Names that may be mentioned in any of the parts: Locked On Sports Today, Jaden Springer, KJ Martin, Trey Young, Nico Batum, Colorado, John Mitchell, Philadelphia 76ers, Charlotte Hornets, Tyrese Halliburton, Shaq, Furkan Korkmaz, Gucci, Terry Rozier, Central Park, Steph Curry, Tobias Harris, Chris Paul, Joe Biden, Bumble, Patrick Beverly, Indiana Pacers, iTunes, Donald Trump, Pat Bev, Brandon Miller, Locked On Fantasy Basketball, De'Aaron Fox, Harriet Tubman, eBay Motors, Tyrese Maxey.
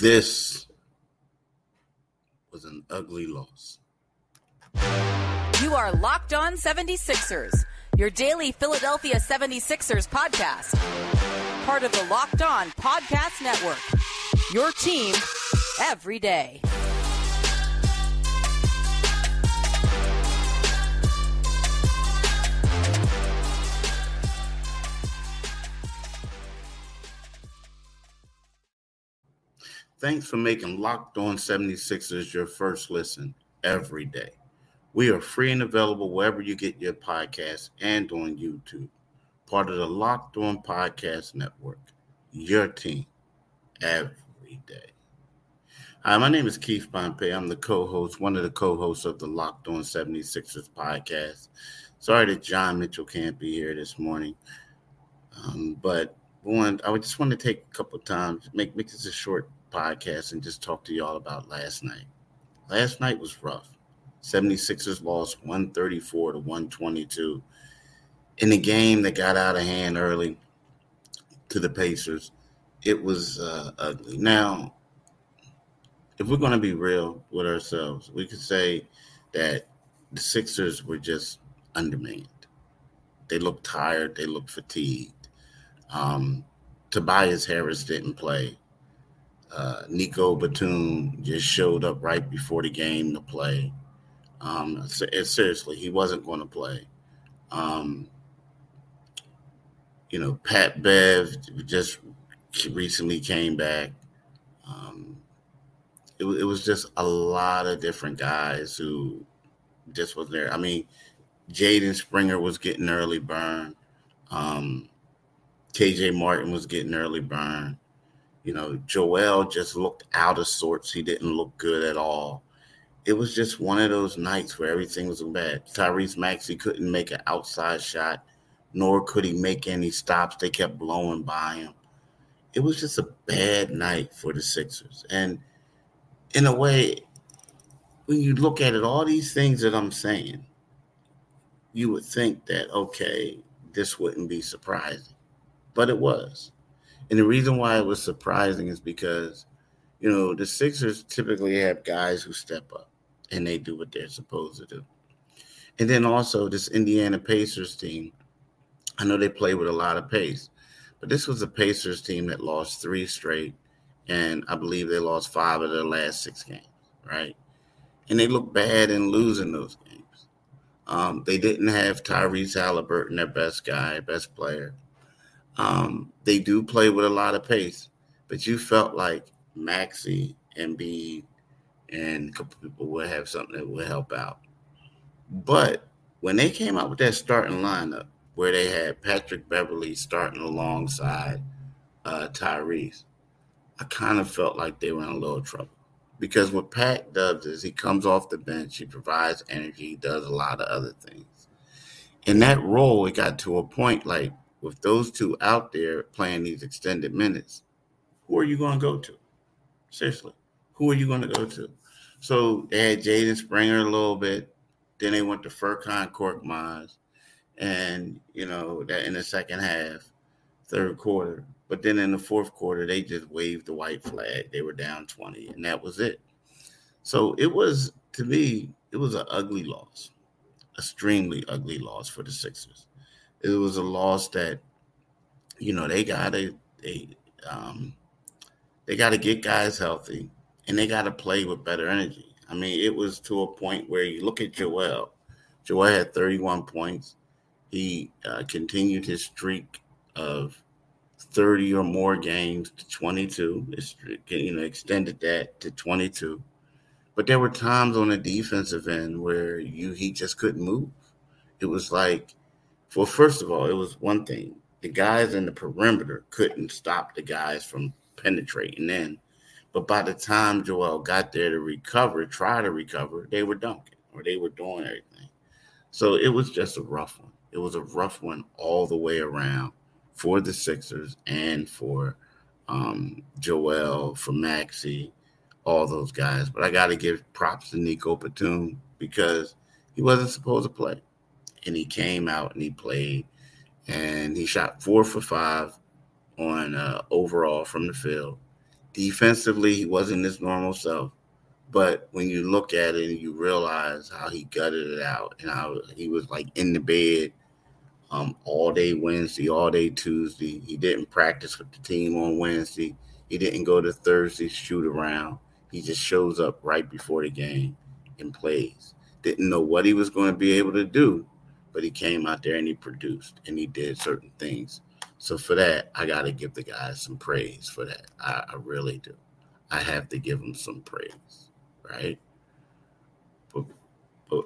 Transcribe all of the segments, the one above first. This was an ugly loss. You are Locked On 76ers, your daily Philadelphia 76ers podcast. Part of the Locked On Podcast Network, your team every day. Thanks for making Locked On 76ers your first listen every day. We are free and available wherever you get your podcasts and on YouTube. Part of the Locked On Podcast Network, your team every day. Hi, my name is Keith Pompey. I'm the co-host, one of the co-hosts of the Locked On 76ers podcast. Sorry that John Mitchell can't be here this morning, but I just want to take a couple of times, make this a short podcast and just talk to y'all about last night. Last night was rough. 76ers lost 134 to 122 in a game that got out of hand early to the Pacers. It was ugly. Now, if we're going to be real with ourselves, we could say that the Sixers were just undermanned. They looked tired. They looked fatigued. Tobias Harris didn't play. Nico Batum just showed up right before the game to play. Seriously, he wasn't going to play. Pat Bev just recently came back. It was just a lot of different guys who just wasn't there. I mean, Jaden Springer was getting early burn. KJ Martin was getting early burn. Joel just looked out of sorts. He didn't look good at all. It was just one of those nights where everything was bad. Tyrese Maxey couldn't make an outside shot, nor could he make any stops. They kept blowing by him. It was just a bad night for the Sixers. And in a way, when you look at it, all these things that I'm saying, you would think that, okay, this wouldn't be surprising. But it was. And the reason why it was surprising is because, the Sixers typically have guys who step up and they do what they're supposed to do. And then also this Indiana Pacers team, I know they play with a lot of pace, but this was a Pacers team that lost three straight, and I believe they lost five of their last six games, right? And they looked bad in losing those games. They didn't have Tyrese Halliburton, their best guy, best player. They do play with a lot of pace, but you felt like Maxey, Embiid, and a couple people would have something that would help out. But when they came out with that starting lineup where they had Patrick Beverly starting alongside Tyrese, I kind of felt like they were in a little trouble. Because what Pat does is he comes off the bench, he provides energy, he does a lot of other things. In that role, it got to a point like, with those two out there playing these extended minutes, who are you going to go to? Seriously, who are you going to go to? So they had Jaden Springer a little bit. Then they went to Furkan Korkmaz and, that in the second half, third quarter. But then in the fourth quarter, they just waved the white flag. They were down 20, and that was it. So it was an ugly loss, extremely ugly loss for the Sixers. It was a loss that, they got to get guys healthy, and they got to play with better energy. I mean, it was to a point where you look at Joel. Joel had 31 points. He continued his streak of 30 or more games to 22. Extended that to 22. But there were times on the defensive end where he just couldn't move. It was like, well, first of all, it was one thing. The guys in the perimeter couldn't stop the guys from penetrating in. But by the time Joel got there to try to recover, they were dunking or they were doing everything. So it was just a rough one. It was a rough one all the way around for the Sixers and for Joel, for Maxey, all those guys. But I got to give props to Nico Batum because he wasn't supposed to play. And he came out and he played, and he shot 4 for 5 on overall from the field. Defensively, he wasn't his normal self. But when you look at it, you realize how he gutted it out and how he was like in the bed all day Wednesday, all day Tuesday. He didn't practice with the team on Wednesday. He didn't go to Thursday's shoot around. He just shows up right before the game and plays. Didn't know what he was going to be able to do, but he came out there and he produced and he did certain things. So for that, I got to give the guys some praise for that. I really do. I have to give them some praise. Right? But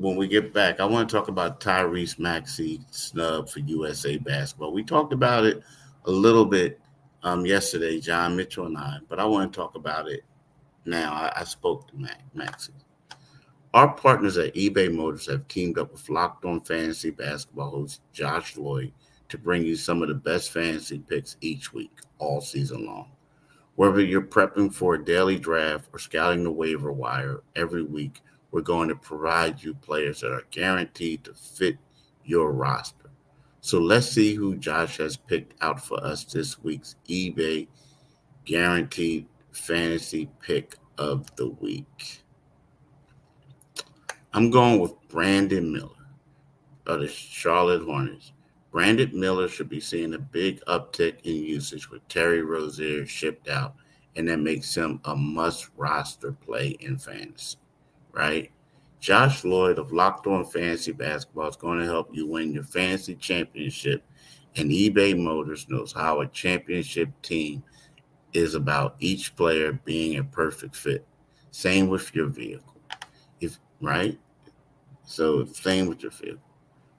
when we get back, I want to talk about Tyrese Maxey snub for USA Basketball. We talked about it a little bit yesterday, John Mitchell and I, but I want to talk about it now. I spoke to Maxey. Our partners at eBay Motors have teamed up with Locked On Fantasy Basketball host Josh Lloyd to bring you some of the best fantasy picks each week, all season long. Whether you're prepping for a daily draft or scouting the waiver wire every week, we're going to provide you players that are guaranteed to fit your roster. So let's see who Josh has picked out for us this week's eBay Guaranteed Fantasy Pick of the Week. I'm going with Brandon Miller of the Charlotte Hornets. Brandon Miller should be seeing a big uptick in usage with Terry Rozier shipped out, and that makes him a must-roster play in fantasy, right? Josh Lloyd of Locked On Fantasy Basketball is going to help you win your fantasy championship, and eBay Motors knows how a championship team is about each player being a perfect fit. Same with your vehicle, right? So same with your vehicle.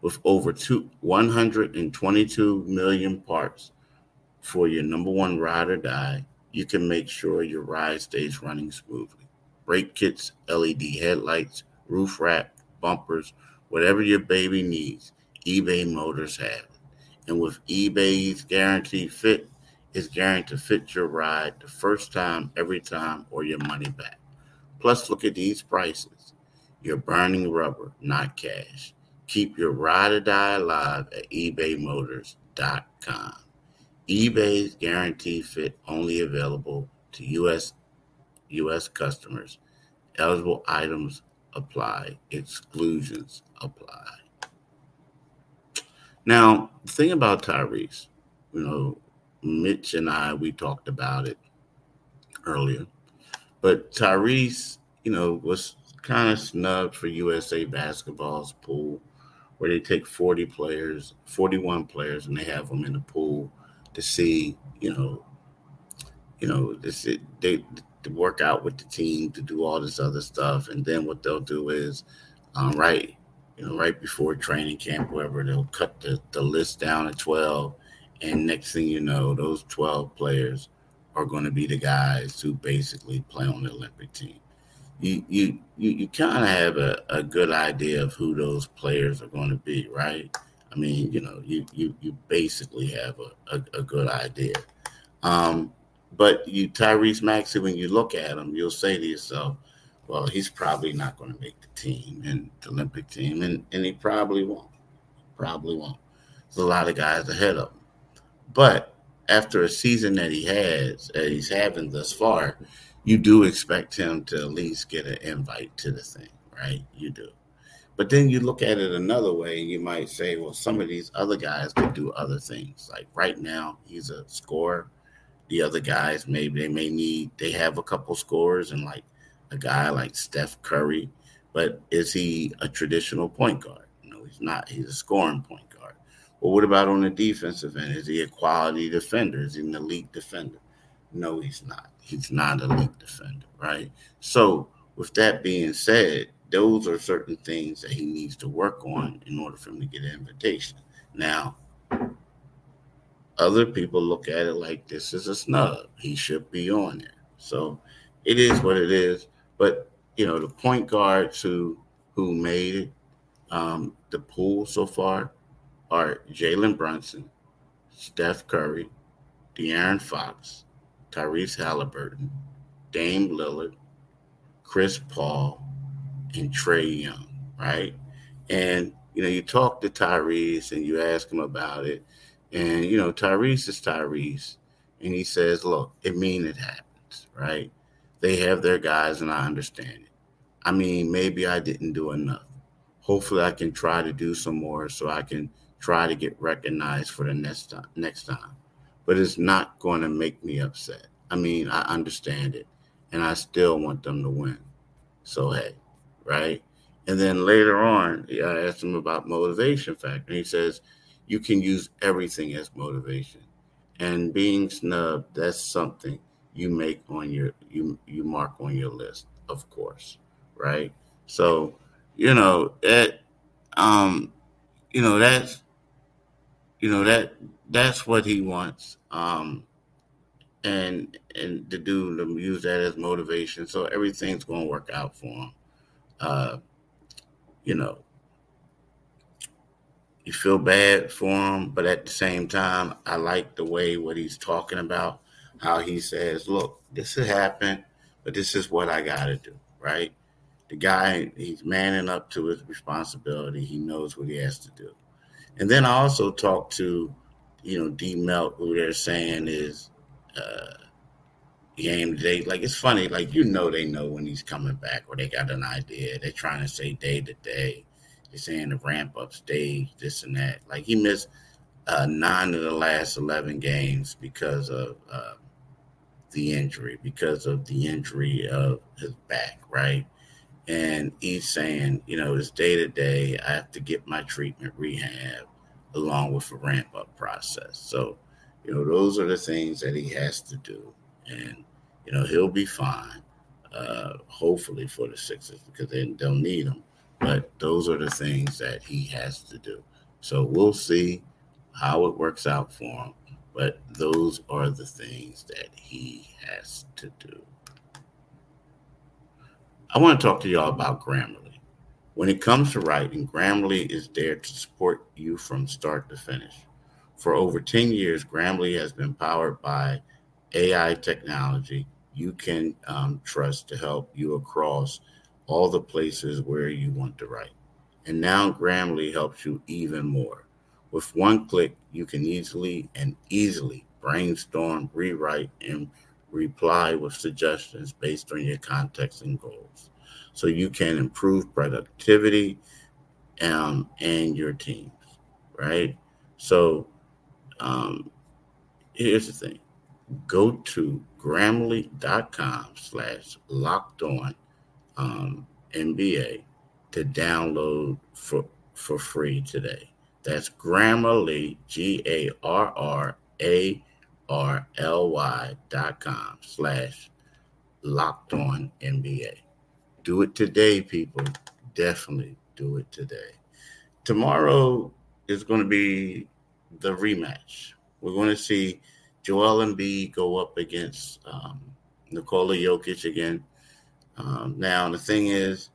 With over 122 million parts for your number one ride or die, you can make sure your ride stays running smoothly. Brake kits, LED headlights, roof rack, bumpers, whatever your baby needs, eBay Motors have it. And with eBay's guaranteed fit, it's guaranteed to fit your ride the first time, every time, or your money back. Plus, look at these prices. You're burning rubber, not cash. Keep your ride or die alive at ebaymotors.com. eBay's guaranteed fit only available to U.S. customers. Eligible items apply. Exclusions apply. Now, the thing about Tyrese, Mitch and I, we talked about it earlier, but Tyrese, was kind of snubbed for USA Basketball's pool, where they take 41 players, and they have them in the pool to see, they to work out with the team, to do all this other stuff. And then what they'll do is, right before training camp, wherever, they'll cut the list down to 12. And next thing you know, those 12 players are going to be the guys who basically play on the Olympic team. You kind of have a good idea of who those players are going to be, right? I mean, you basically have a good idea. But Tyrese Maxey, when you look at him, you'll say to yourself, well, he's probably not going to make the team, and the Olympic team, and he probably won't. There's a lot of guys ahead of him. But after a season that he's having thus far, you do expect him to at least get an invite to the thing, right? You do. But then you look at it another way, and you might say, well, some of these other guys could do other things. Like right now, he's a scorer. The other guys, maybe they have a couple scores, and like a guy like Steph Curry. But is he a traditional point guard? No, he's not. He's a scoring point guard. Well, what about on the defensive end? Is he a quality defender? Is he an elite defender? No, he's not. He's not an elite defender, right? So with that being said, those are certain things that he needs to work on in order for him to get an invitation. Now, other people look at it like this is a snub. He should be on there. So it is what it is. But, the point guards who made it, the pool so far are Jalen Brunson, Steph Curry, De'Aaron Fox, Tyrese Halliburton, Dame Lillard, Chris Paul, and Trey Young, right? And, you talk to Tyrese and you ask him about it. And, Tyrese is Tyrese. And he says, look, it means it happens, right? They have their guys, and I understand it. I mean, maybe I didn't do enough. Hopefully I can try to do some more so I can try to get recognized for the next time. But it's not going to make me upset. I mean, I understand it, and I still want them to win. So, hey, right? And then later on, I asked him about motivation factor, and he says, you can use everything as motivation. And being snubbed, that's something you make on your you mark on your list, of course, right? So, that's what he wants, and to do to use that as motivation. So everything's going to work out for him. You feel bad for him, but at the same time, I like the way what he's talking about, how he says, look, this has happened, but this is what I got to do, right? The guy, he's manning up to his responsibility. He knows what he has to do. And then I also talked to, D-Melt, who they're saying is game day. Like, it's funny. Like, they know when he's coming back or they got an idea. They're trying to say day to day. They're saying the ramp-up stage, this and that. Like, he missed 9 of the last 11 games because of the injury of his back, right? And he's saying, it's day-to-day. I have to get my treatment rehab along with a ramp-up process. So, those are the things that he has to do. And, he'll be fine, hopefully, for the Sixers because they don't need him. But those are the things that he has to do. So we'll see how it works out for him. But those are the things that he has to do. I want to talk to y'all about Grammarly. When it comes to writing, Grammarly is there to support you from start to finish. For over 10 years, Grammarly has been powered by AI technology you can trust to help you across all the places where you want to write. And now Grammarly helps you even more. With one click, you can easily brainstorm, rewrite, and reply with suggestions based on your context and goals. So you can improve productivity and your teams, right? So here's the thing. Go to Grammarly.com/lockedon NBA to download for free today. That's Grammarly, Grammarly.com/LockedOnNBA. Do it today, people. Definitely do it today. Tomorrow is going to be the rematch. We're going to see Joel Embiid go up against Nikola Jokic again. Now, the thing is,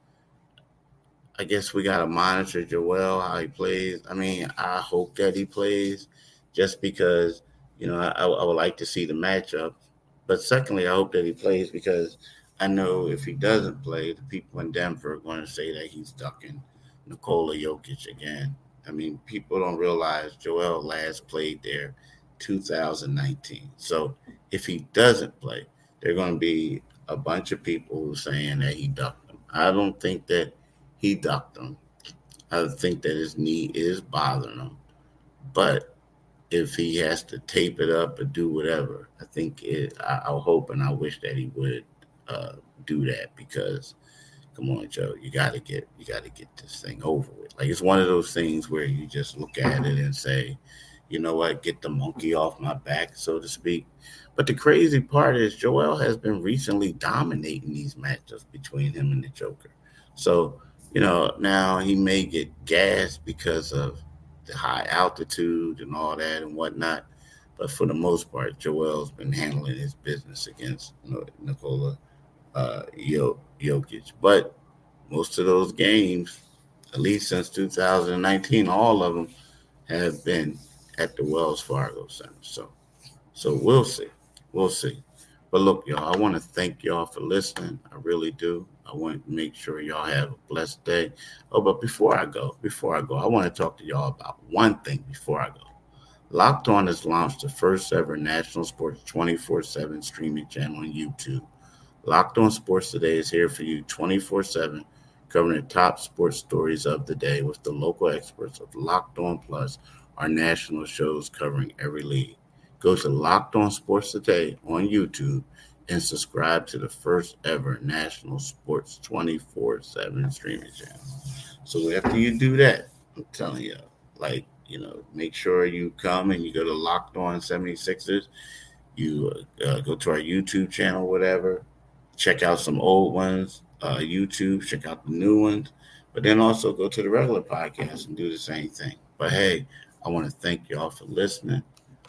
I guess we got to monitor Joel, how he plays. I mean, I hope that he plays just because, I would like to see the matchup. But secondly, I hope that he plays because I know if he doesn't play, the people in Denver are going to say that he's ducking Nikola Jokic again. I mean, people don't realize Joel last played there 2019. So if he doesn't play, they're going to be a bunch of people who are saying that he ducked them. I don't think that he ducked them. I think that his knee is bothering him. But if he has to tape it up or do whatever, I'll hope and I wish that he would do that because, come on, Joe, you got to get this thing over with. Like, it's one of those things where you just look at it and say, you know what, get the monkey off my back, so to speak. But the crazy part is Joel has been recently dominating these matchups between him and the Joker. So, now he may get gassed because of the high altitude and all that and whatnot. But for the most part, Joel's been handling his business against Nikola Jokic. But most of those games, at least since 2019, all of them have been at the Wells Fargo Center. So we'll see. We'll see. But look, y'all, I want to thank y'all for listening. I really do. I want to make sure y'all have a blessed day. Oh, but before I go, I want to talk to y'all about one thing before I go. Locked On has launched the first ever national sports 24/7 streaming channel on YouTube. Locked On Sports Today is here for you 24/7, covering the top sports stories of the day with the local experts of Locked On Plus, our national shows covering every league. Go to Locked On Sports Today on YouTube and subscribe to the first ever national sports 24/7 streaming channel. So after you do that, I'm telling you, like, you know, make sure you come and you go to Locked On 76ers. You go to our YouTube channel, whatever. Check out some old ones, YouTube. Check out the new ones. But then also go to the regular podcast and do the same thing. But, hey, I want to thank y'all for listening.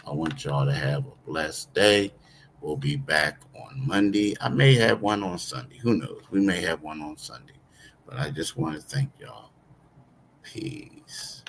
I want y'all to have a blessed day. We'll be back on Monday. I may have one on Sunday. Who knows? We may have one on Sunday. But I just want to thank y'all. Peace.